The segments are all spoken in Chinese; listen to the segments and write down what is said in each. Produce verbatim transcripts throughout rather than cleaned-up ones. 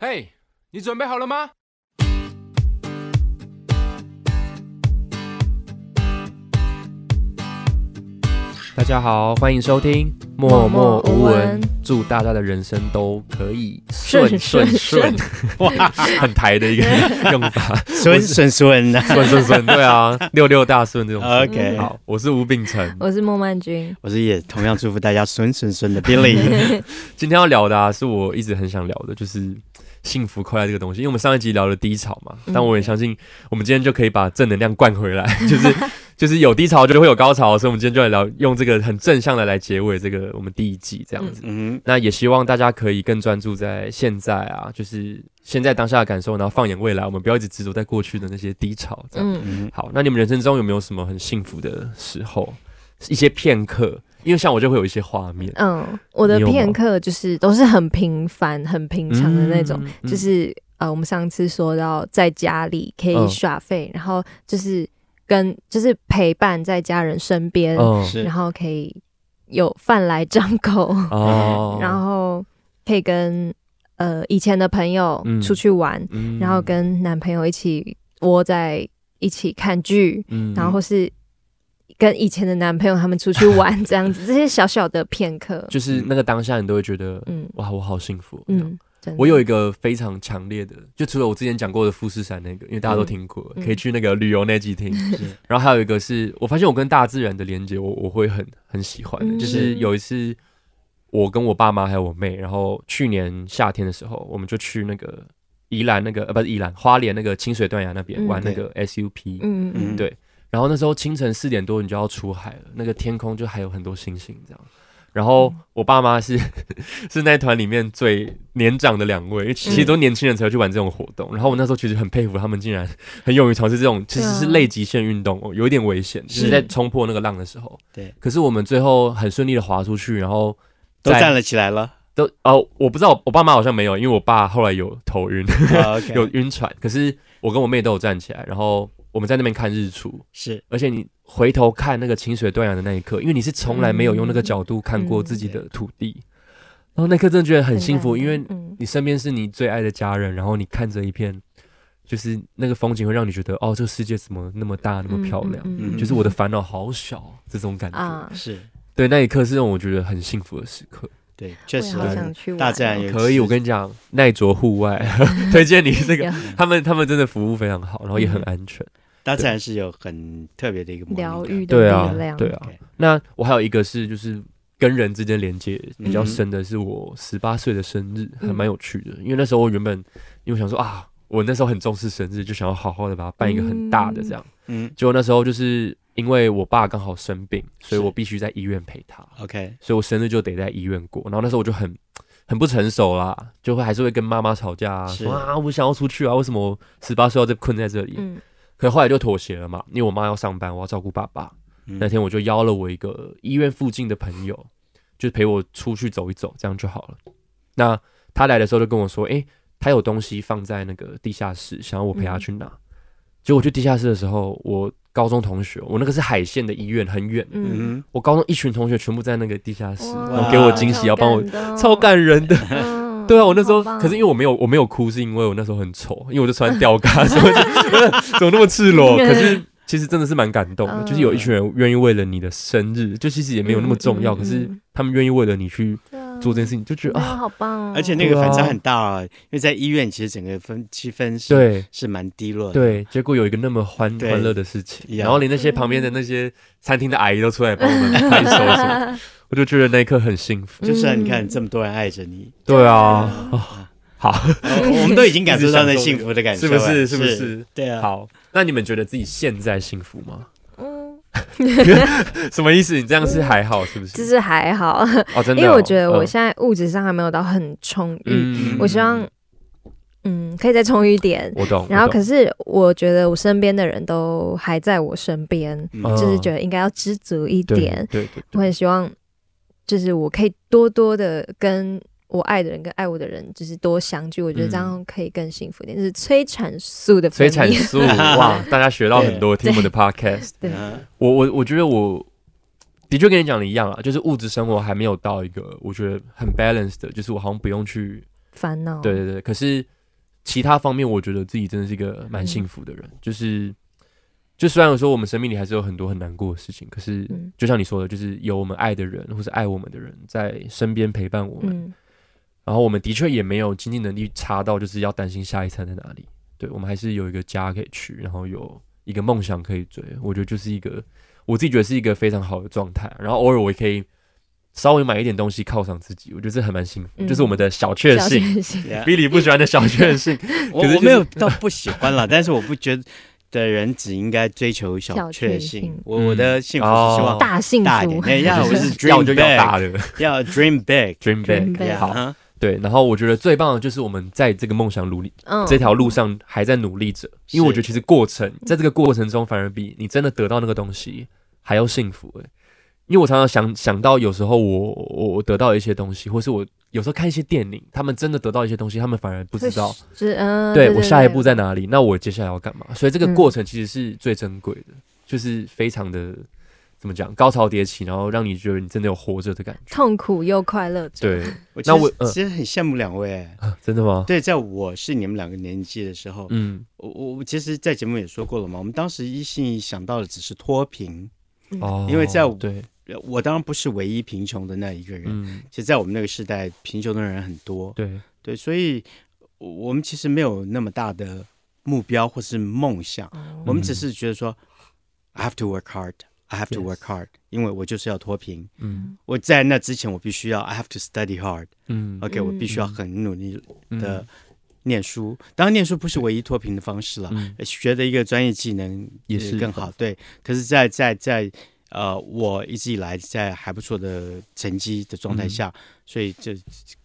嘿，你准备好了吗？大家好，欢迎收听默默无闻，祝大家的人生都可以顺顺顺，哇，很台的一个用法，顺顺顺啊，顺顺顺，对啊，六六大顺这种。OK， 好，我是吴秉承，我是莫曼君，我是也同样祝福大家顺顺顺的 Billy。今天要聊的啊，是我一直很想聊的，就是幸福快乐这个东西，因为我们上一集聊了低潮嘛，但我也相信我们今天就可以把正能量灌回来，就是。就是有低潮就会有高潮，所以我们今天就来聊，用这个很正向的来结尾这个我们第一季这样子。嗯，那也希望大家可以更专注在现在啊，就是现在当下的感受，然后放眼未来，我们不要一直执着在过去的那些低潮这样。嗯，好，那你们人生中有没有什么很幸福的时候，一些片刻？因为像我就会有一些画面。嗯，我的片刻就是都是很平凡、很平常的那种，嗯、就是呃，我们上次说到在家里可以耍废，嗯、然后就是。跟就是陪伴在家人身边，哦、然后可以有饭来张口，哦、然后可以跟呃以前的朋友出去玩，嗯、然后跟男朋友一起窝在一起看剧，嗯、然后或是跟以前的男朋友他们出去玩这样子，这些小小的片刻，就是那个当下你都会觉得，嗯，哇，我好幸福，嗯。我有一个非常强烈的，就除了我之前讲过的富士山那个，因为大家都听过，嗯、可以去那个旅游那集听。然后还有一个是我发现我跟大自然的连结，我我会很很喜欢的。嗯、就是有一次，我跟我爸妈还有我妹，然后去年夏天的时候，我们就去那个宜兰那个呃不是宜兰花莲那个清水断崖那边、嗯、玩那个 S U P， 嗯嗯对。然后那时候清晨四点多你就要出海了，那个天空就还有很多星星这样。然后我爸妈是是那团里面最年长的两位，其实都年轻人才会去玩这种活动。嗯、然后我那时候其实很佩服他们，竟然很勇于尝试这种其实是类极限运动，哦、有一点危险，就是在冲破那个浪的时候。对。可是我们最后很顺利的滑出去，然后都站了起来了。都哦、呃，我不知道，我爸妈好像没有，因为我爸后来有头晕，哦 okay、有晕船。可是我跟我妹都有站起来，然后我们在那边看日出。是。而且你。回头看那个清水断崖的那一刻，因为你是从来没有用那个角度看过自己的土地，嗯嗯、然后那刻真的觉得很幸福，因为你身边是你最爱的家人，然后你看着一片，就是那个风景会让你觉得，哦，这个世界怎么那么大，那么漂亮，嗯嗯、就是我的烦恼好小，这种感觉是、嗯、对，那一刻是让我觉得很幸福的时刻。对，确实大自然也可以。我跟你讲，耐着户外推荐你这个，他们他们真的服务非常好，然后也很安全。嗯大自然是有很特别的一个疗愈的力量。对啊，对啊。那我还有一个是，就是跟人之间连接比较深的，是我十八岁的生日，嗯、还蛮有趣的。因为那时候我原本因为想说啊，我那时候很重视生日，就想要好好的把它办一个很大的这样。嗯。结果那时候就是因为我爸刚好生病，所以我必须在医院陪他。OK。所以我生日就得在医院过。然后那时候我就很。很不成熟啦，就会还是会跟妈妈吵架啊，说啊我想要出去啊，为什么十八岁要再困在这里？嗯。可后来就妥协了嘛，因为我妈要上班，我要照顾爸爸。嗯、那天我就邀了我一个医院附近的朋友，就陪我出去走一走，这样就好了。那他来的时候就跟我说：“哎、欸，他有东西放在那个地下室，想要我陪他去拿。嗯”结果我去地下室的时候，我高中同学，我那个是海线的医院，很远。嗯、我高中一群同学全部在那个地下室，然后给我惊喜，要帮我，超感人的。对啊，我那时候可是因为我没有我没有哭，是因为我那时候很丑，因为我就穿吊嘎，什么怎么那么赤裸？可是其实真的是蛮感动的，就是有一群人愿意为了你的生日，就其实也没有那么重要，可是他们愿意为了你去做这件事情，就觉得啊好棒！而且那个反差很大啊，因为在医院其实整个分气氛是是蛮低落的，对，结果有一个那么欢欢乐的事情，然后连那些旁边的那些餐厅的阿姨都出来帮我们拍手。我就觉得那一刻很幸福，就是、啊、你看这么多人爱着你，对啊，哦、好，我们都已经感受到那幸福的感受了，是不是？是不是？是对啊。好，那你们觉得自己现在幸福吗？嗯，什么意思？你这样是还好，是不是？就是还好，哦，真的、哦，因为我觉得我现在物质上还没有到很充裕，嗯、我希望，嗯，可以再充裕一点。我懂。然后，可是我觉得我身边的人都还在我身边，嗯、就是觉得应该要知足一点。对 对, 對, 對，我很希望。就是我可以多多的跟我爱的人跟爱我的人就是多相聚，我觉得这样可以更幸福一点。嗯、就是催产素的分泌，催产素哇，大家学到很多，听我的 podcast。对，我我我觉得我的确跟你讲的一样啊，就是物质生活还没有到一个我觉得很 balanced 的，就是我好像不用去烦恼。对对对，可是其他方面我觉得自己真的是一个蛮幸福的人、嗯、就是就虽然我说我们生命里还是有很多很难过的事情，可是就像你说的，就是有我们爱的人或是爱我们的人在身边陪伴我们、嗯、然后我们的确也没有经济能力差到就是要担心下一餐在哪里，对，我们还是有一个家可以去，然后有一个梦想可以追，我觉得就是一个我自己觉得是一个非常好的状态。然后偶尔我也可以稍微买一点东西犒赏自己，我觉得这还蛮幸福、嗯、就是我们的小确幸， Billy 不喜欢的小确幸可是、就是、我, 我没有到不喜欢啦但是我不觉得的人只应该追求小确幸，我、嗯、我的幸福是希望大幸福，那要我是 dream big， 要 dream big，dream big， 好、uh-huh. 对，然后我觉得最棒的就是我们在这个梦想努力、嗯、这条路上还在努力着，因为我觉得其实过程，在这个过程中反而比你真的得到那个东西还要幸福、欸、因为我常常 想, 想到有时候我我得到一些东西，或是我有时候看一些电影，他们真的得到一些东西，他们反而不知道、呃、对, 对, 对, 对我下一步在哪里，那我接下来要干嘛，所以这个过程其实是最珍贵的、嗯、就是非常的怎么讲，高潮迭起，然后让你觉得你真的有活着的感觉，痛苦又快乐着。对，我其 实, 我、呃、其实很羡慕两位、欸啊、真的吗？对，在我是你们两个年纪的时候，嗯，我我其实在节目也说过了嘛，我们当时一心想到的只是脱贫、嗯、因为在、哦、对，我当然不是唯一贫穷的那一个人、嗯、其实在我们那个时代贫穷的人很多，对对，所以我们其实没有那么大的目标或是梦想、嗯、我们只是觉得说 I have to work hard I have to work hard、yes. 因为我就是要脱贫、嗯、我在那之前我必须要 I have to study hard、嗯、OK、嗯、我必须要很努力的念书、嗯、当然念书不是唯一脱贫的方式了、嗯、学的一个专业技能也是更好，对，可是在在在呃，我一直以来在还不错的成绩的状态下、嗯、所以就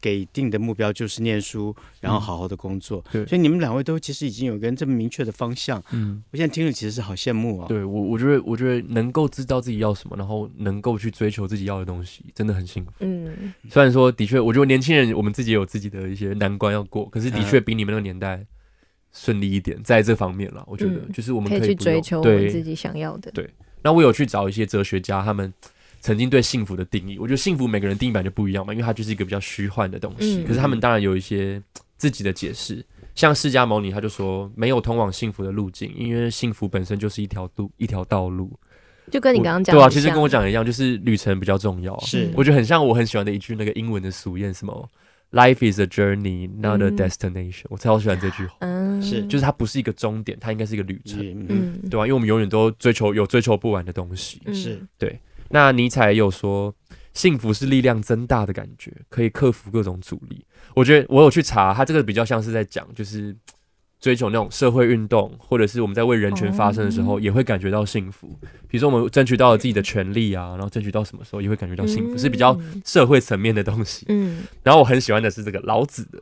给定的目标就是念书，然后好好的工作、嗯、所以你们两位都其实已经有一个这么明确的方向，嗯，我现在听了其实是好羡慕哦。对，我我觉得我觉得能够知道自己要什么，然后能够去追求自己要的东西，真的很幸福。嗯，虽然说的确我觉得年轻人我们自己有自己的一些难关要过，可是的确比你们那个年代顺利一点，在这方面啦，我觉得、嗯、就是我们可以, 可以去追求我们自己想要的。对，那我有去找一些哲学家他们曾经对幸福的定义，我觉得幸福每个人定义版就不一样嘛，因为它就是一个比较虚幻的东西、嗯、可是他们当然有一些自己的解释，像释迦牟尼他就说没有通往幸福的路径，因为幸福本身就是一条路，一条道路，就跟你刚刚讲的，对啊，其实跟我讲的一样，就是旅程比较重要，是我觉得很像我很喜欢的一句那个英文的俗谚，什么 Life is a journey not a destination、嗯、我超喜欢这句话、嗯，是，就是它不是一个终点，它应该是一个旅程，嗯，对吧？因为我们永远都追求有追求不完的东西，是，对。那尼采也有说，幸福是力量增大的感觉，可以克服各种阻力。我觉得我有去查，它这个比较像是在讲，就是追求那种社会运动，或者是我们在为人权发声的时候，也会感觉到幸福。比如说我们争取到了自己的权利啊，然后争取到什么时候也会感觉到幸福，是比较社会层面的东西。嗯，然后我很喜欢的是这个老子的。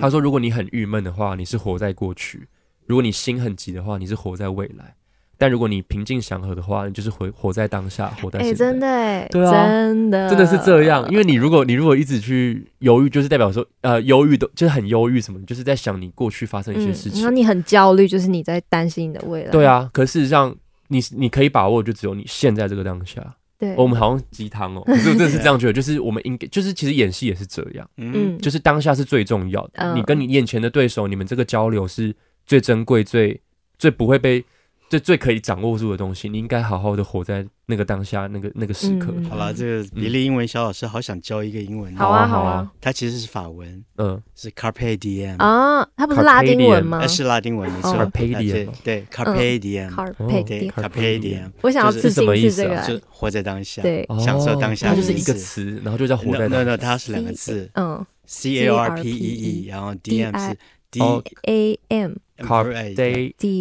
他说如果你很郁闷的话，你是活在过去；如果你心很急的话，你是活在未来；但如果你平静祥和的话，你就是 活, 活在当下，活在现在、欸、真的、欸、对啊，真的真的是这样，因为你如果你如果一直去犹豫，就是代表说呃，忧郁就是很忧郁什么，就是在想你过去发生一些事情、嗯、然后你很焦虑，就是你在担心你的未来，对啊，可事实上 你, 你可以把握就只有你现在这个当下，对、哦，我们好像鸡汤哦，可是我真的是这样觉得，就是我们应该，就是其实演戏也是这样，嗯，就是当下是最重要的。嗯、你跟你眼前的对手，你们这个交流是最珍贵、最最不会被、最最可以掌握住的东西。你应该好好的活在那个当下、那个那个时刻。嗯、好了，这个比利英文小老师好想教一个英文。好啊，好啊，他其实是法文，嗯，是 Carpe Diem 啊，他不是拉丁文吗？呃、是拉丁文，没错、哦、，Carpe Diem， 对 ，Carpe Diem， Carpe Diem， Carpe Diem。我想要自信是这个。活在当下，对，享受当下，它就是一个词，然后就叫活在当下。No no， 它是两个字，嗯 ，C A R P E E， 然后 D M 是 D A M， Carpe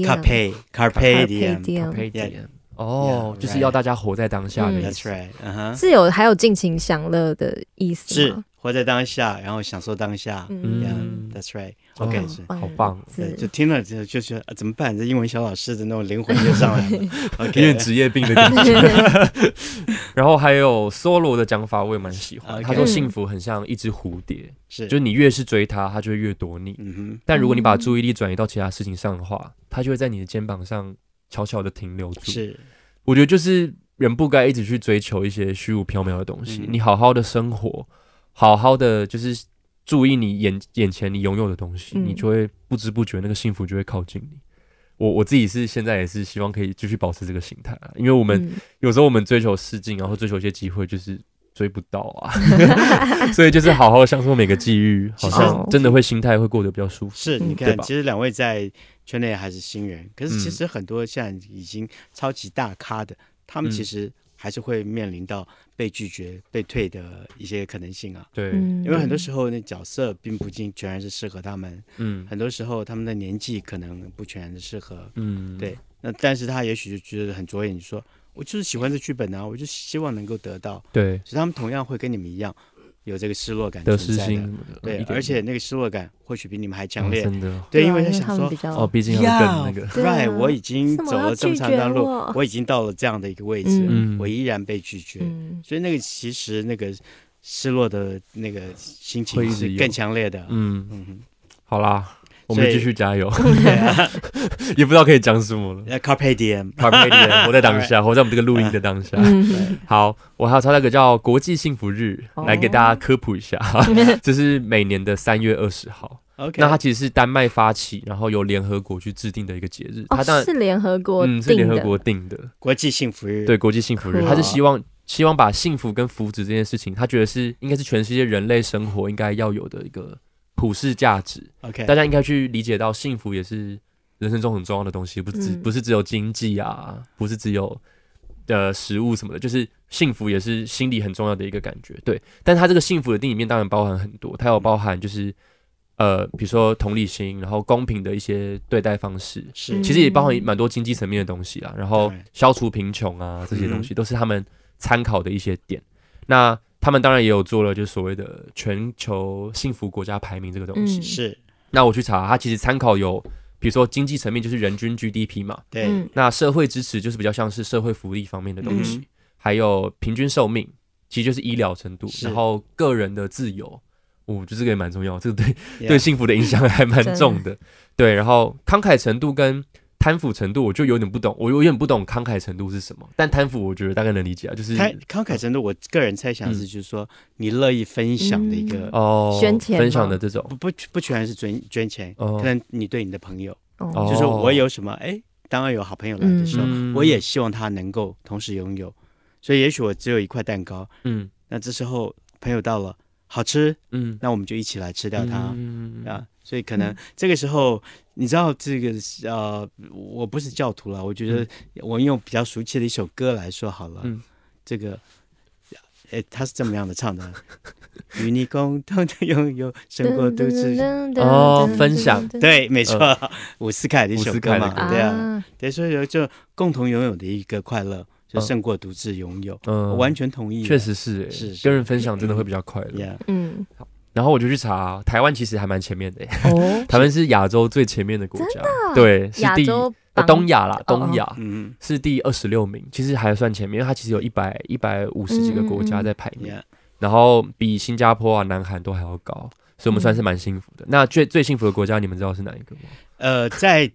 Carpe Carpe Diem， 哦，就是要大家活在当下的意思。That's right， 是有还有尽情享乐的意思，是活在当下，然后享受当下。嗯 ，That's right。OK， 好棒！对，就听了就就是、啊、怎么办？这英文小老师的那种灵魂就上来了，有点职业病的感觉。然后还有 Solo 的讲法，我也蛮喜欢。Okay. 他说幸福很像一只蝴蝶，是，就是你越是追它，它就会越躲你。嗯、但如果你把注意力转移到其他事情上的话，它就会在你的肩膀上悄悄的停留住。是，我觉得就是人不该一直去追求一些虚无缥缈的东西，嗯、你好好的生活，好好的就是。注意你 眼, 眼前你拥有的东西，你就会不知不觉那个幸福就会靠近你。我我自己是现在也是希望可以继续保持这个心态、啊，因为我们、嗯、有时候我们追求试镜，然后追求一些机会，就是追不到啊，所以就是好好享受每个际遇，好像真的会心态会过得比较舒服。是，你看，其实两位在圈内还是新人，可是其实很多现在已经超级大咖的，嗯、他们其实还是会面临到被拒绝、被退的一些可能性啊。对，因为很多时候那角色并不尽全然是适合他们，嗯，很多时候他们的年纪可能不全然的适合，嗯，对。那但是他也许就觉得很着眼，你说我就是喜欢这剧本啊，我就希望能够得到，对，所以他们同样会跟你们一样有这个失落感存在的，得失心，对，而且那个失落感或许比你们还强烈，真的，对，因为他想说，哦，毕竟要跟那个 ，right， 我已经走了这么长段路，我已经到了这样的一个位置，我依然被拒绝，所以那个其实那个失落的那个心情是更强烈的，嗯嗯，好啦。我们继续加油，啊、也不知道可以讲什么了。Carpe Diem，Carpe Diem， 活在当下，活在我们这个录音的当下。好，我还要查到一个叫国际幸福日，来给大家科普一下，这是每年的三月二十号。Okay. 那它其实是丹麦发起，然后由联合国去制定的一个节日。哦，它当然是联合国定的，嗯，是联合国定的国际幸福日。对，国际幸福日，它是希望。希望把幸福跟福祉这件事情，他觉得是应该是全世界人类生活应该要有的一个。普世价值 okay, 大家应该去理解到幸福也是人生中很重要的东西，不是只,、嗯、不是只有经济啊，不是只有、呃、食物什么的，就是幸福也是心理很重要的一个感觉，对。但它这个幸福的定义里面当然包含很多，它有包含就是呃，比如说同理心，然后公平的一些对待方式，是其实也包含蛮多经济层面的东西啦，然后消除贫穷啊，这些东西都是他们参考的一些点、嗯、那他们当然也有做了，就是所谓的全球幸福国家排名这个东西。嗯、是。那我去查，它其实参考有，比如说经济层面就是人均 G D P 嘛。对。那社会支持就是比较像是社会福利方面的东西，嗯、还有平均寿命，其实就是医疗程度，然后个人的自由，我觉得这个也蛮重要，这个对、yeah. 对幸福的影响还蛮重的。对，然后慷慨程度跟贪腐程度我就有点不懂，我有点不懂慷慨程度是什么，但贪腐我觉得大概能理解啊，就是慷慨程度，我个人猜想是就是说、嗯、你乐意分享的一个、嗯、哦，捐钱分享的这种，不不不全然是捐捐钱、哦，可能你对你的朋友，哦、就是我有什么，哎、欸，当然有好朋友来的时候、嗯，我也希望他能够同时拥有，所以也许我只有一块蛋糕，嗯，那这时候朋友到了，好吃，嗯，那我们就一起来吃掉它，嗯啊。所以可能这个时候、嗯、你知道这个呃我不是教徒了，我觉得我用比较熟悉的一首歌来说好了、嗯、这个哎他是怎么样的唱的与你共同的拥有胜过独自哦分享，对没错、呃、伍思凯的一首歌嘛，对啊对，所以就共同拥有的一个快乐就胜过独自拥有、嗯、我完全同意，确实是是跟人分享真的会比较快乐，嗯好、yeah.然后我就去查，台湾其实还蛮前面的、哦，台湾是亚洲最前面的国家，对，是第、呃、东亚啦，东亚、哦、是第二十六名，其实还算前面，因为它其实有一百一百五十几个国家在排名、嗯，然后比新加坡啊、南韩都还要高，所以我们算是蛮幸福的。嗯、那最最幸福的国家，你们知道是哪一个吗？呃，在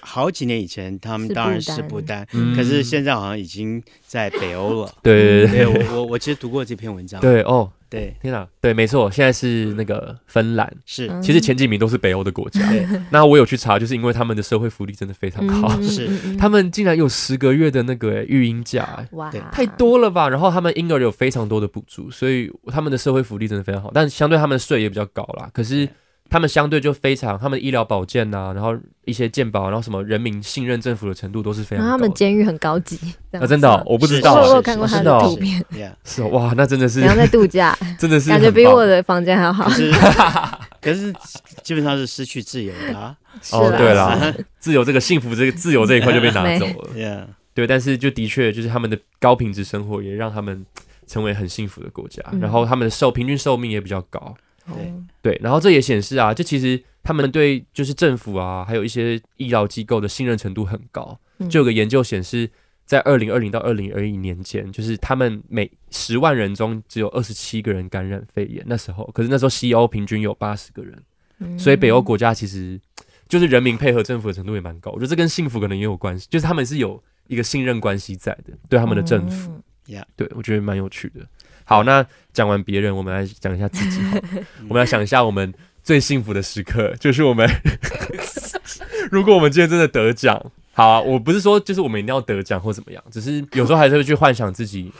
好几年以前，他们当然是不丹、嗯，可是现在好像已经在北欧了。对对对，我我我其实读过这篇文章。对哦。对，天哪，对，没错，现在是那个芬兰，是，其实前几名都是北欧的国家。那我有去查，就是因为他们的社会福利真的非常好，是，他们竟然有十个月的那个育婴假，哇，太多了吧？然后他们婴儿有非常多的补助，所以他们的社会福利真的非常好，但相对他们的税也比较高啦。可是他们相对就非常，他们医疗保健啊，然后一些健保，然后什么人民信任政府的程度都是非常高的。然后他们监狱很高级啊，真的、哦，我不知道、啊，我有看过他的图片，是, 是, 是, 是哇，那真的是你要在度假，真的是感觉比我的房间还要好。可是, 可是基本上是失去自由的、啊。哦，对啦，自由这个幸福这个自由这一块就被拿走了。yeah. 对，但是就的确就是他们的高品质生活也让他们成为很幸福的国家，嗯、然后他们的寿平均寿命也比较高。对, 对，然后这也显示啊，这其实他们对就是政府啊，还有一些医疗机构的信任程度很高。就有个研究显示，在二零二零到二零二一年间，就是他们每十万人中只有二十七个人感染肺炎。那时候，可是那时候西欧平均有八十个人、嗯，所以北欧国家其实就是人民配合政府的程度也蛮高。我觉得这跟幸福可能也有关系，就是他们是有一个信任关系在的，对他们的政府。嗯 yeah. 对，我觉得蛮有趣的。好，那讲完别人，我们来讲一下自己好。我们来想一下我们最幸福的时刻，就是我们如果我们今天真的得奖，好啊，我不是说就是我们一定要得奖或怎么样，只是有时候还是会去幻想自己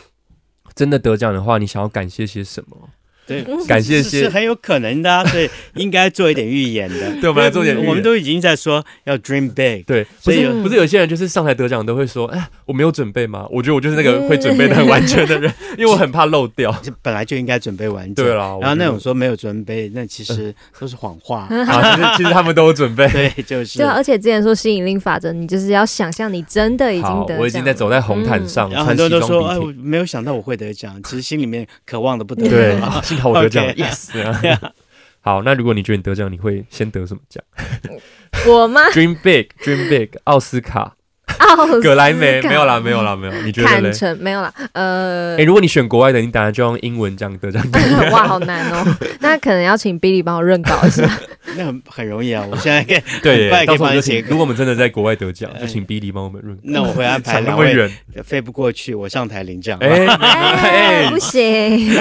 真的得奖的话，你想要感谢些什么？对，感谢些 是, 是很有可能的、啊，所以应该做一点预言的。对，我们来做一点预言。我们都已经在说要 dream big。对，所以 不, 不是有些人就是上台得奖都会说，哎，我没有准备吗？我觉得我就是那个会准备的很完全的人，因为我很怕漏掉。本来就应该准备完整。对啦，然后那种说没有准备，那其实都是谎话。啊、其, 实其实他们都有准备。对，就是。对、啊，而且之前说吸引力法则，你就是要想象你真的已经得奖。我已经在走在红毯上，嗯、然后很多人都说，哎，我没有想到我会得奖，其实心里面渴望的不得了。对。幸好我得奖 ，yes， 好，那如果你觉得你得奖，你会先得什么奖？我吗 ？Dream big，Dream big， 奥斯卡，奥斯卡葛莱美没有啦，没有啦，没有。你觉得嘞？没有啦，呃，欸、如果你选国外的，你当然就用英文这样得奖。哇，好难哦、喔，那可能要请 Billy 帮我润稿一下。那 很, 很容易啊，我现在可以对，到时候就请。如果我们真的在国外得奖，就请 Billy 帮我们润稿。那我会安排两位飞不过去，我上台领奖。哎、欸欸欸，不行。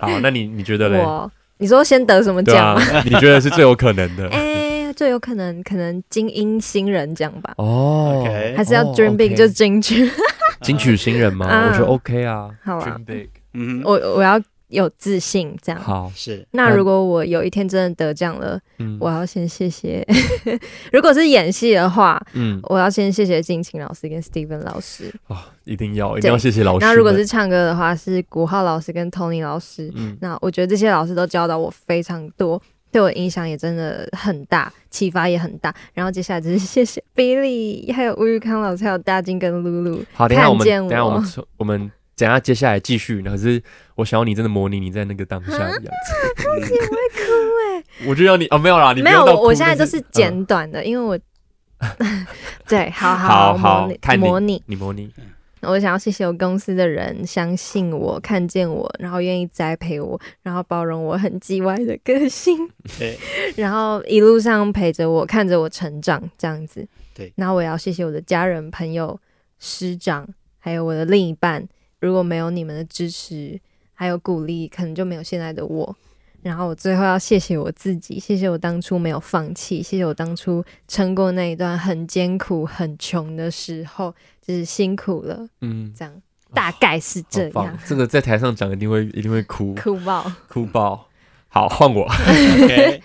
好，那你你觉得嘞？我你说先得什么奖吗、啊？你觉得是最有可能的？哎、欸，最有可能可能精英新人奖吧。哦、okay ，还是要 dream big、哦 okay、就金曲，金曲新人吗？啊、我觉得 OK 啊，好啊 ，dream big， 嗯，我我要有自信这样。好，是。那如果我有一天真的得奖了、嗯，我要先谢谢。如果是演戏的话，嗯，我要先谢谢敬勤老师跟 Steven 老师。哦一定要一定要谢谢老师。那如果是唱歌的话，是古浩老师跟 Tony 老师、嗯。那我觉得这些老师都教导我非常多，对我影响也真的很大，启发也很大。然后接下来就是谢谢 Billy， 还有吴玉康老师，还有大金跟露露。好，等一下我们等一下我们我们等一下接下来继续。可是我想要你真的模拟你在那个当下的样子。我也会哭哎、欸。我就要你啊、哦，没有啦，你不要到哭没有，我现在就是简短的，嗯、因为我对，好好好，好看你模拟你模拟。我想要谢谢我公司的人相信我看见我，然后愿意栽培我，然后包容我很叽歪的个性，对，然后一路上陪着我看着我成长这样子，对。然后我也要谢谢我的家人朋友师长还有我的另一半，如果没有你们的支持还有鼓励，可能就没有现在的我。然后我最后要谢谢我自己，谢谢我当初没有放弃，谢谢我当初撑过那一段很艰苦很穷的时候，就是辛苦了，嗯，这样大概是这样、哦、这个在台上讲一定会一定会哭哭爆哭爆。好，换我okay,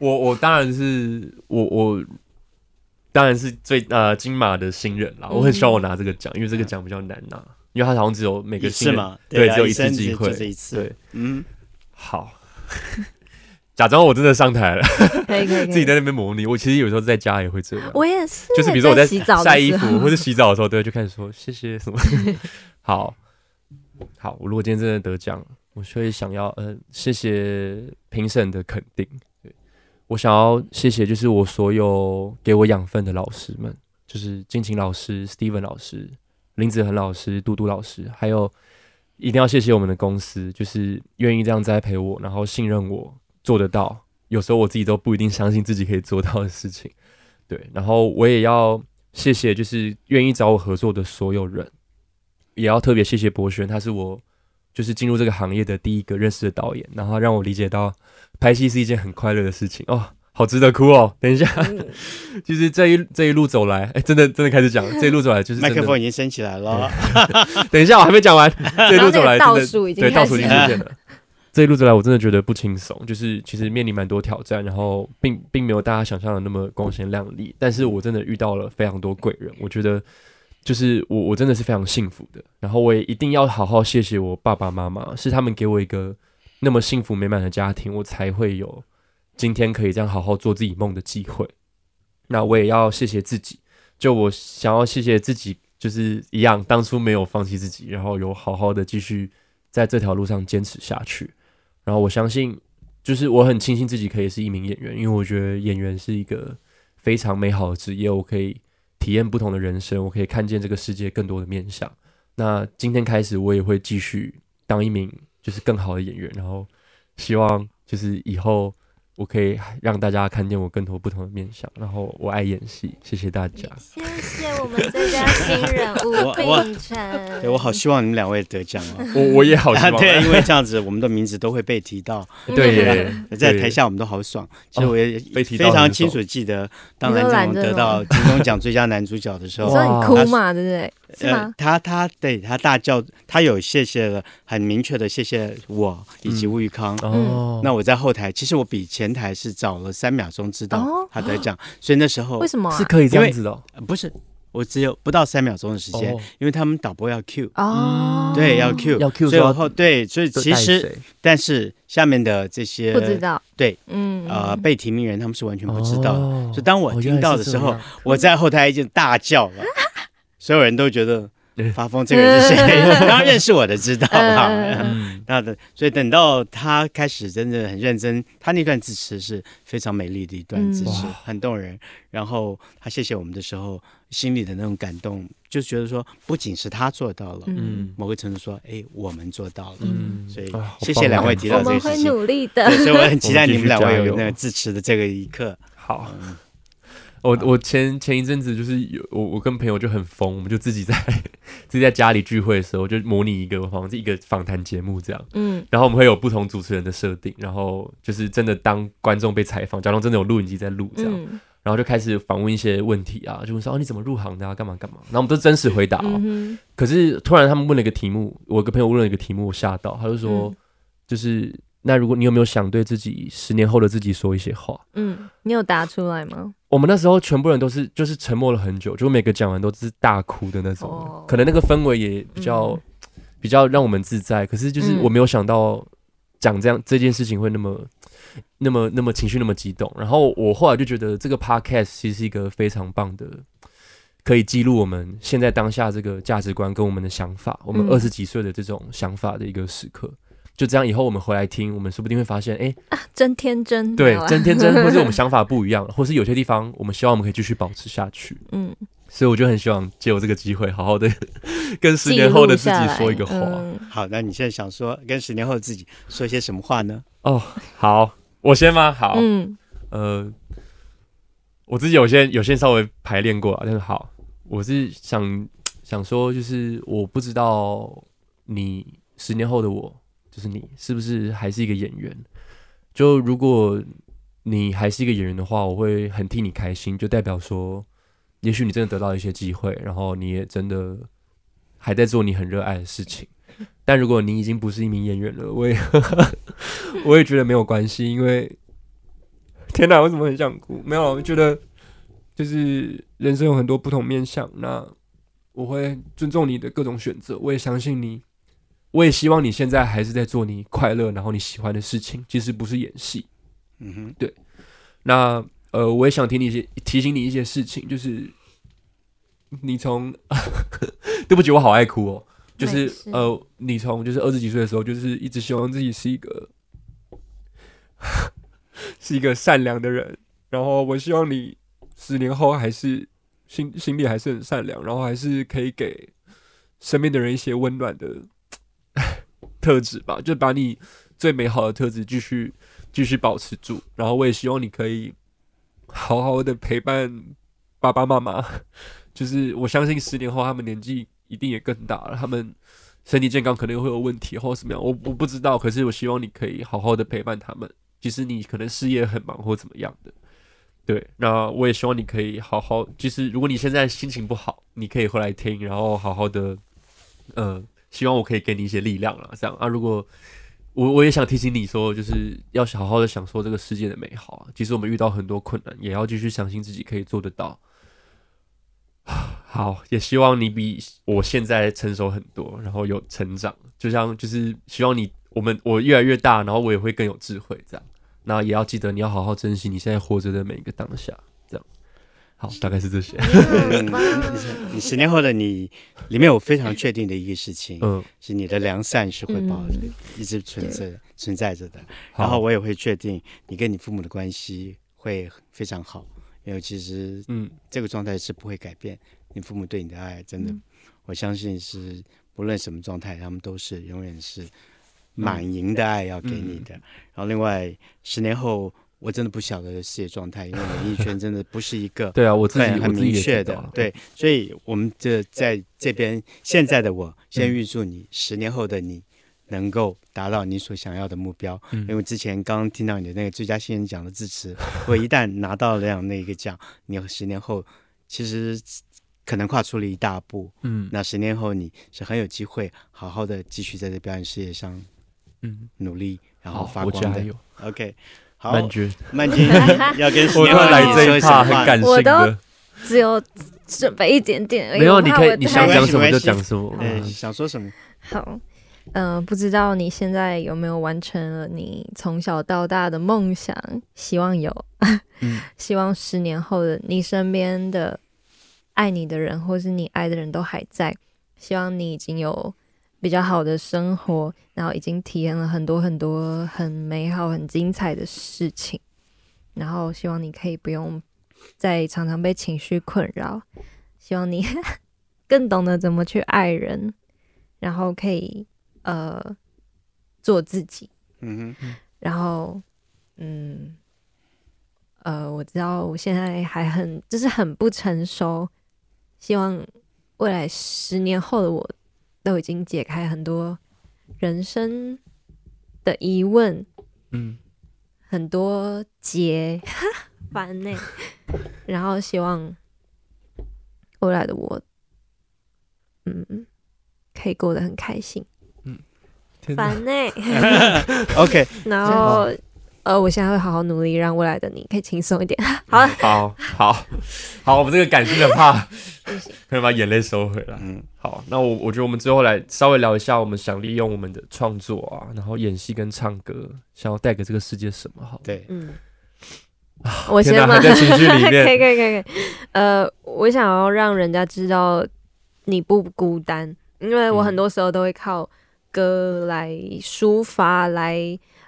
我我当然是我我当然是最呃金马的新人啦、嗯、我很希望我拿这个奖，因为这个奖比较难拿、嗯、因为它好像只有每个新人嘛 对, 对只有一次机会，就是一次，对，嗯，好假装我真的上台了，可以可以，自己在那边模拟。我其实有时候在家也会这样，我也是，就是比如说我在晒衣服或者洗澡的时候，对，就开始说谢谢什么。好好，我如果今天真的得奖，我就会想要嗯、呃，谢谢评审的肯定，对，我想要谢谢就是我所有给我养分的老师们，就是金勤老师、Steven 老师、林子恒老师、嘟嘟老师，还有。一定要谢谢我们的公司，就是愿意这样栽培我，然后信任我做得到。有时候我自己都不一定相信自己可以做到的事情，对。然后我也要谢谢，就是愿意找我合作的所有人，也要特别谢谢博轩，他是我就是进入这个行业的第一个认识的导演，然后让我理解到拍戏是一件很快乐的事情哦，好值得哭哦。等一下，其实这一这一路走来，哎，真的真的开始讲，这一路走来就是麦克风已经升起来了。等一下，我还没讲完。这一路走来，倒数已经对倒数已经出现了。这一路走来，我真的觉得不轻松，就是其实面临蛮多挑战，然后并并没有大家想象的那么光鲜亮丽。但是我真的遇到了非常多贵人，我觉得就是我我真的是非常幸福的。然后我也一定要好好谢谢我爸爸妈妈，是他们给我一个那么幸福美满的家庭，我才会有。今天可以这样好好做自己梦的机会，那我也要谢谢自己。就我想要谢谢自己，就是一样，当初没有放弃自己，然后有好好的继续在这条路上坚持下去。然后我相信，就是我很庆幸自己可以是一名演员，因为我觉得演员是一个非常美好的职业，我可以体验不同的人生，我可以看见这个世界更多的面向。那今天开始，我也会继续当一名就是更好的演员，然后希望就是以后。我可以让大家看见我更多不同的面向，然后我爱演戏，谢谢大家，谢谢我们这家新人物秉承。对，我好希望你们两位得奖哦，我我也好希望、啊、对，因为这样子我们的名字都会被提到对耶，在台下我们都好爽，其实我也非常清楚记得、哦、当然我们得到金钟奖最佳男主角的时候，你说你哭嘛对不对？呃、他他对他大叫，他有谢谢了，很明确的谢谢我以及吴玉康、嗯哦、那我在后台，其实我比前台是早了三秒钟知道他得奖、哦、所以那时候为什么、啊、是可以这样子的、哦呃、不是，我只有不到三秒钟的时间、哦、因为他们导播要 cue、哦、对要 cue 要 cue 所以我后对所以其实但是下面的这些不知道对、嗯呃、被提名人他们是完全不知道的、哦、所以当我听到的时候、哦、我在后台已经大叫了、嗯，所有人都觉得发疯这个人是谁，然后认识我的知道吧、嗯嗯、所以等到他开始真的很认真，他那段致辞是非常美丽的一段致辞、嗯、很动人，然后他谢谢我们的时候心里的那种感动，就觉得说不仅是他做到了、嗯、某个程度说哎，我们做到了、嗯、所以谢谢两位提到这个事情，我们会努力的，所以我很期待你们两位有那个致辞的这个一刻。好、嗯我, 我 前, 前一阵子就是有 我, 我跟朋友就很疯，我们就自己在自己在家里聚会的时候就模拟一个好像是一个访谈节目这样，嗯，然后我们会有不同主持人的设定，然后就是真的当观众被采访，假装真的有录影机在录这样、嗯、然后就开始访问一些问题啊，就问说、哦、你怎么入行的啊干嘛干嘛，然后我们都真实回答、哦嗯、可是突然他们问了一个题目，我一个朋友问了一个题目我吓到，他就说、嗯、就是那如果你有没有想对自己十年后的自己说一些话？嗯，你有答出来吗？我们那时候全部人都是就是沉默了很久，就每个讲完都是大哭的那种、哦、可能那个氛围也比较、嗯、比较让我们自在，可是就是我没有想到讲这样、嗯、这件事情会那么那么那么情绪那么激动，然后我后来就觉得这个 podcast 其实是一个非常棒的可以记录我们现在当下这个价值观跟我们的想法，我们二十几岁的这种想法的一个时刻、嗯，就这样，以后我们回来听，我们说不定会发现，哎、欸啊，真天真，对，真天真，或是我们想法不一样，或是有些地方，我们希望我们可以继续保持下去。嗯，所以我就很希望借我这个机会，好好的跟十年后的自己说一个话、嗯。好，那你现在想说跟十年后的自己说些什么话呢？哦，好，我先吗？好，嗯，呃，我自己有些有些稍微排练过啊，但是好，我是想想说，就是我不知道你十年后的我。就是你是不是还是一个演员，就如果你还是一个演员的话，我会很替你开心，就代表说也许你真的得到一些机会，然后你也真的还在做你很热爱的事情，但如果你已经不是一名演员了，我也我也觉得没有关系，因为天哪为什么很想哭，没有，我觉得就是人生有很多不同面向，那我会尊重你的各种选择，我也相信你，我也希望你现在还是在做你快乐然后你喜欢的事情，其实不是演戏。嗯哼，对。那呃，我也想提你一些提醒你一些事情，就是你从对不起，我好爱哭哦。就是呃，你从就是二十几岁的时候，就是一直希望自己是一个是一个善良的人，然后我希望你十年后还是心心里还是很善良，然后还是可以给身边的人一些温暖的。特质吧，就把你最美好的特质继续继续保持住，然后我也希望你可以好好的陪伴爸爸妈妈，就是我相信十年后他们年纪一定也更大了，他们身体健康可能会有问题或什么样，我我不知道，可是我希望你可以好好的陪伴他们，即使你可能事业很忙或怎么样的，对，那我也希望你可以好好，就是如果你现在心情不好，你可以回来听，然后好好的呃希望我可以给你一些力量啦，这样啊。如果我我也想提醒你说，就是要好好的享受这个世界的美好、啊。即使我们遇到很多困难，也要继续相信自己可以做得到。好，也希望你比我现在成熟很多，然后有成长。就像就是希望你我们我越来越大，然后我也会更有智慧，这样。那也要记得你要好好珍惜你现在活着的每一个当下，这样。好，大概是这些。你十年后的你，里面有非常确定的一个事情，嗯，是你的良善是会保、嗯、一直存在存在着的。然后我也会确定你跟你父母的关系会非常好，因为其实嗯，这个状态是不会改变。你父母对你的爱，真的，嗯、我相信是不论什么状态，他们都是永远是满盈的爱要给你的。嗯、然后另外，十年后。我真的不晓得事业状态，因为演艺圈真的不是一个对啊，我自己很明确的对，所以我们就在这边现在的我先预祝你、嗯、十年后的你能够达到你所想要的目标、嗯、因为之前刚刚听到你的那个最佳新人奖的致辞，我一旦拿到了那一个奖，你十年后其实可能跨出了一大步，嗯，那十年后你是很有机会好好的继续在这表演事业上嗯努力然后发光的。OK， 好，曼君，曼君要跟十年后来这一趴很感性的，我都只有准备一点点而已。没有，你可以你想讲什么就讲什么，嗯，想说什么。好，嗯、呃，不知道你现在有没有完成了你从小到大的梦想？希望有，嗯、希望十年后的你身边的。爱你的人或是你爱的人都还在，希望你已经有比较好的生活，然后已经体验了很多很多很美好很精彩的事情，然后希望你可以不用再常常被情绪困扰，希望你更懂得怎么去爱人，然后可以呃做自己，嗯哼，然后嗯呃我知道我现在还很就是很不成熟，希望未来十年后的我都已经解开很多人生的疑问，嗯，很多结烦呢、欸、然后希望未来的我嗯可以过得很开心，嗯，烦呢、欸、OK， 然后呃，我现在会好好努力，让未来的你可以轻松一点。好了，好，好，好，我们这个感性的怕，可以把眼泪收回来。嗯，好，那我我觉得我们最后来稍微聊一下，我们想利用我们的创作啊，然后演戏跟唱歌，想要带给这个世界什么好？对，嗯，啊、我先嘛，在情绪里面，可以，可以，可以，可以。呃，我想要让人家知道你不孤单，因为我很多时候都会靠歌来抒发来。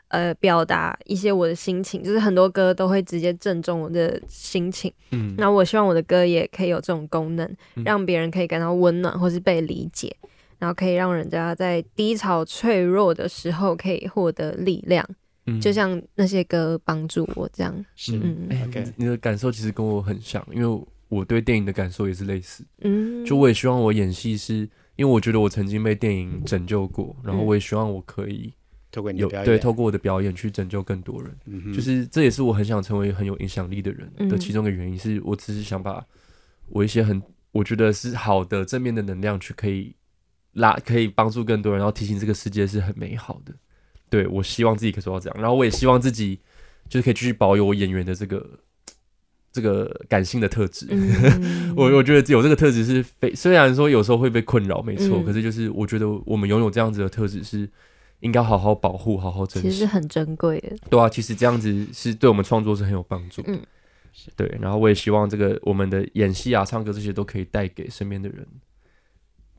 呃，表达一些我的心情，就是很多歌都会直接正中我的心情。嗯，那我希望我的歌也可以有这种功能，嗯、让别人可以感到温暖或是被理解，然后可以让人家在低潮脆弱的时候可以获得力量。嗯，就像那些歌帮助我这样。是，嗯，哎、欸，你的感受其实跟我很像，因为我对电影的感受也是类似。嗯，就我也希望我演戏是，因为我觉得我曾经被电影拯救过，然后我也希望我可以。透过你的表演有对，透过我的表演去拯救更多人，嗯、就是这也是我很想成为很有影响力的人的其中一个原因。嗯、是我只是想把我一些很我觉得是好的正面的能量去可以拉，可以帮助更多人，然后提醒这个世界是很美好的。对，我希望自己可以做到这样，然后我也希望自己就是可以继续保有我演员的这个这个感性的特质。嗯、我我觉得有这个特质是非虽然说有时候会被困扰，没错，嗯、可是就是我觉得我们拥有这样子的特质是。应该好好保护，好好珍惜，其实是很珍贵的。对啊，其实这样子是对我们创作是很有帮助的。嗯，对。然后我也希望这个我们的演戏啊、唱歌这些都可以带给身边的人，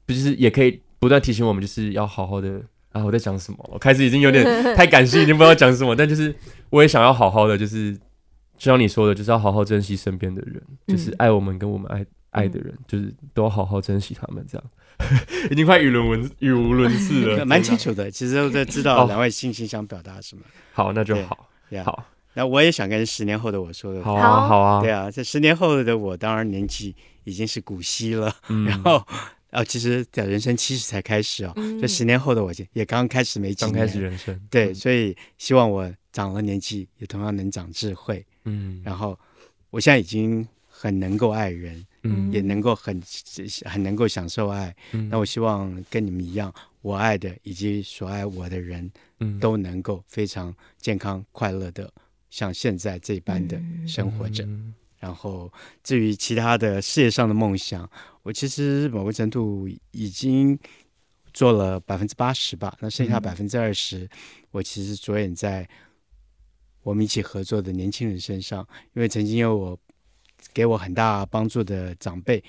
就是也可以不断提醒我们，就是要好好的啊。我在讲什么？我开始已经有点太感性，已经不知道讲什么。但就是我也想要好好的，就是就像你说的，就是要好好珍惜身边的人，嗯、就是爱我们跟我们爱爱的人，嗯、就是都要好好珍惜他们这样。已经快语无伦次了，蛮清楚的。其实我都知道两位心情想表达什么。好，那就好。Yeah, 好，那我也想跟十年后的我说的。好啊，好啊。对啊，这十年后的我，当然年纪已经是古稀了。嗯、然后，啊、哦，其实人生七十才开始哦。嗯、就十年后的我，也刚开始没几年。刚开始人生。对，所以希望我长了年纪，也同样能长智慧。嗯。然后，我现在已经很能够爱人。嗯、也能够 很, 很能够享受爱，嗯、那我希望跟你们一样，我爱的以及所爱我的人，嗯、都能够非常健康快乐的像现在这般的生活着，嗯、然后至于其他的事业上的梦想，我其实某个程度已经做了 百分之八十 吧，那剩下 百分之二十、嗯、我其实着眼在我们一起合作的年轻人身上，因为曾经有我给我很大帮助的长辈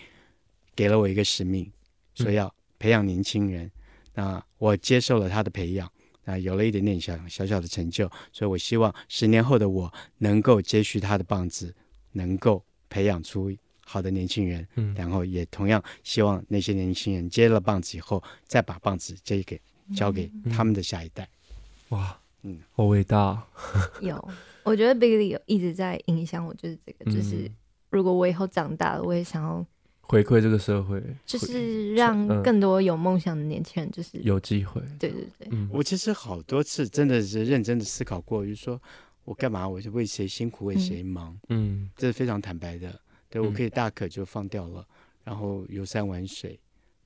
给了我一个使命，说要培养年轻人，嗯、那我接受了他的培养，那有了一点点 小, 小小的成就，所以我希望十年后的我能够接续他的棒子，能够培养出好的年轻人，嗯、然后也同样希望那些年轻人接了棒子以后再把棒子接给交给他们的下一代。嗯嗯、哇，嗯，好伟大。有，我觉得 Billy 有一直在影响我，就是这个，就是如果我以后长大了，我也想要回馈这个社会，就是让更多有梦想的年轻人就是有机会。对对对、嗯、我其实好多次真的是认真的思考过，就是说我干嘛，我是为谁辛苦为谁忙，嗯，这是非常坦白的。对，我可以大可就放掉了、嗯、然后游山玩水。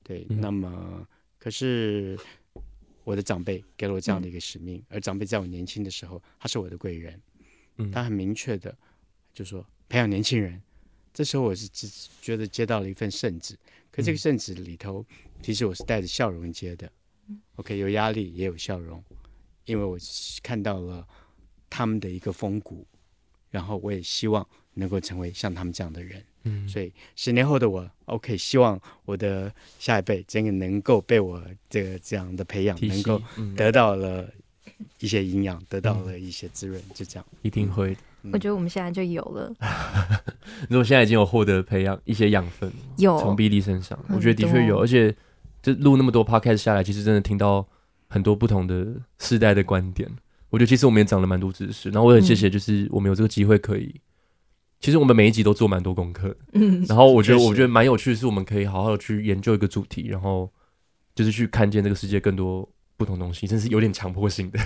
对、嗯、那么可是我的长辈给了我这样的一个使命、嗯、而长辈在我年轻的时候他是我的贵人、嗯、他很明确的就说培养年轻人。这时候我是觉得接到了一份圣旨，可这个圣旨里头、嗯、其实我是带着笑容接的、嗯、OK， 有压力也有笑容，因为我看到了他们的一个风骨，然后我也希望能够成为像他们这样的人、嗯、所以十年后的我 OK， 希望我的下一辈真的能够被我这个这样的培养能够得到了一些营养、嗯、得到了一些滋润，就这样一定会。我觉得我们现在就有了。如果现在已经有获得培养一些养分，有从 Billy 身上，我觉得的确有。而且这录那么多 podcast 下来，其实真的听到很多不同的世代的观点。我觉得其实我们也长了蛮多知识，然后我很谢谢，就是我们有这个机会可以、嗯。其实我们每一集都做蛮多功课，嗯，然后我觉得我觉得蛮有趣的是，我们可以好好的去研究一个主题，然后就是去看见这个世界更多不同东西，真是有点强迫性的，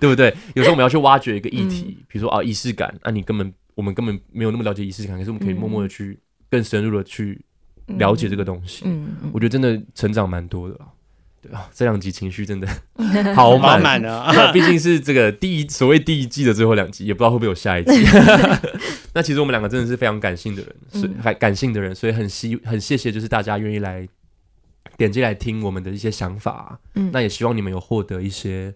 对不对？有时候我们要去挖掘一个议题，嗯、比如说啊仪式感，啊你根本我们根本没有那么了解仪式感，可是我们可以默默的去、嗯、更深入的去了解这个东西，嗯嗯、我觉得真的成长蛮多的啦。对啊，这两集情绪真的好满啊！毕竟是这个第一所谓第一季的最后两集，也不知道会不会有下一季。那其实我们两个真的是非常感性的人，所以、嗯、感性的人，所以很希很谢谢就是大家愿意来。点进来听我们的一些想法、啊嗯、那也希望你们有获得一些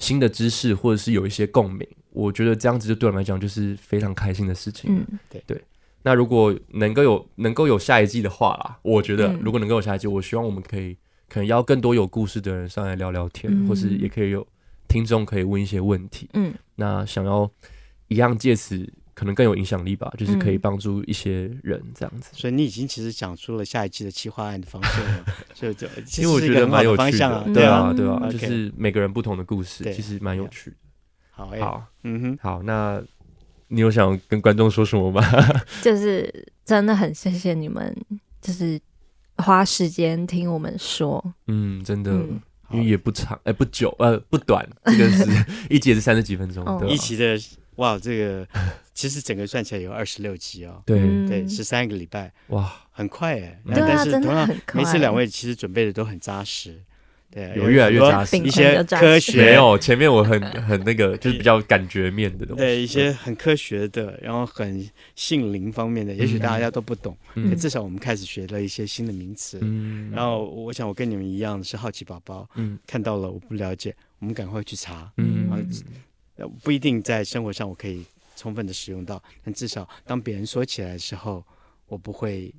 新的知识，或者是有一些共鸣，我觉得这样子就对我们来讲就是非常开心的事情、嗯、对, 对那如果能够有能够有下一季的话啦，我觉得如果能够有下一季、嗯、我希望我们可以可能邀更多有故事的人上来聊聊天、嗯、或是也可以有听众可以问一些问题、嗯、那想要一样借此可能更有影响力吧，就是可以帮助一些人这样子、嗯、所以你已经其实讲出了下一期的企划案的方式了。就就其实我觉得蛮有趣的，对啊对啊、嗯、就是每个人不同的故事、嗯、其实蛮有趣的。好、欸、好嗯哼好，那你有想跟观众说什么吗？就是真的很谢谢你们，就是花时间听我们说，嗯真的、嗯，因为也不长哎、欸、不久呃不短，这个是一集也是三十几分钟、哦、一集的哇，这个其实整个算起来有二十六集哦，对对，十三个礼拜，哇，很快哎、欸嗯。但是同样每次两位其实准备的都很扎实，对，有越来越扎实，一些科学没有前面我很很那个就是比较感觉面的东西，对，一些很科学的，然后很性灵方面的，也许大家都不懂，嗯、至少我们开始学了一些新的名词。嗯、然后我想我跟你们一样是好奇宝宝，嗯，看到了我不了解，我们赶快去查，嗯。然后不一定在生活上我可以充分的使用到，但至少当别人说起来的时候我不会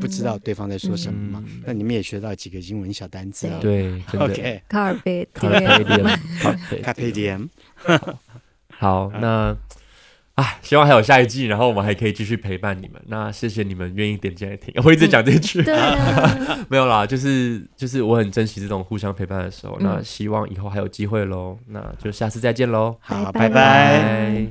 不知道对方在说什么嘛。嗯、那你们也学到几个英文小单字啊，对，真的 OK， Carpe Diem Carpe Diem 好，那啊，希望还有下一季，然后我们还可以继续陪伴你们。那谢谢你们愿意点进来听，我一直讲这句，嗯、对、啊，没有啦，就是就是我很珍惜这种互相陪伴的时候。嗯、那希望以后还有机会喽，那就下次再见喽，好，拜拜。拜拜。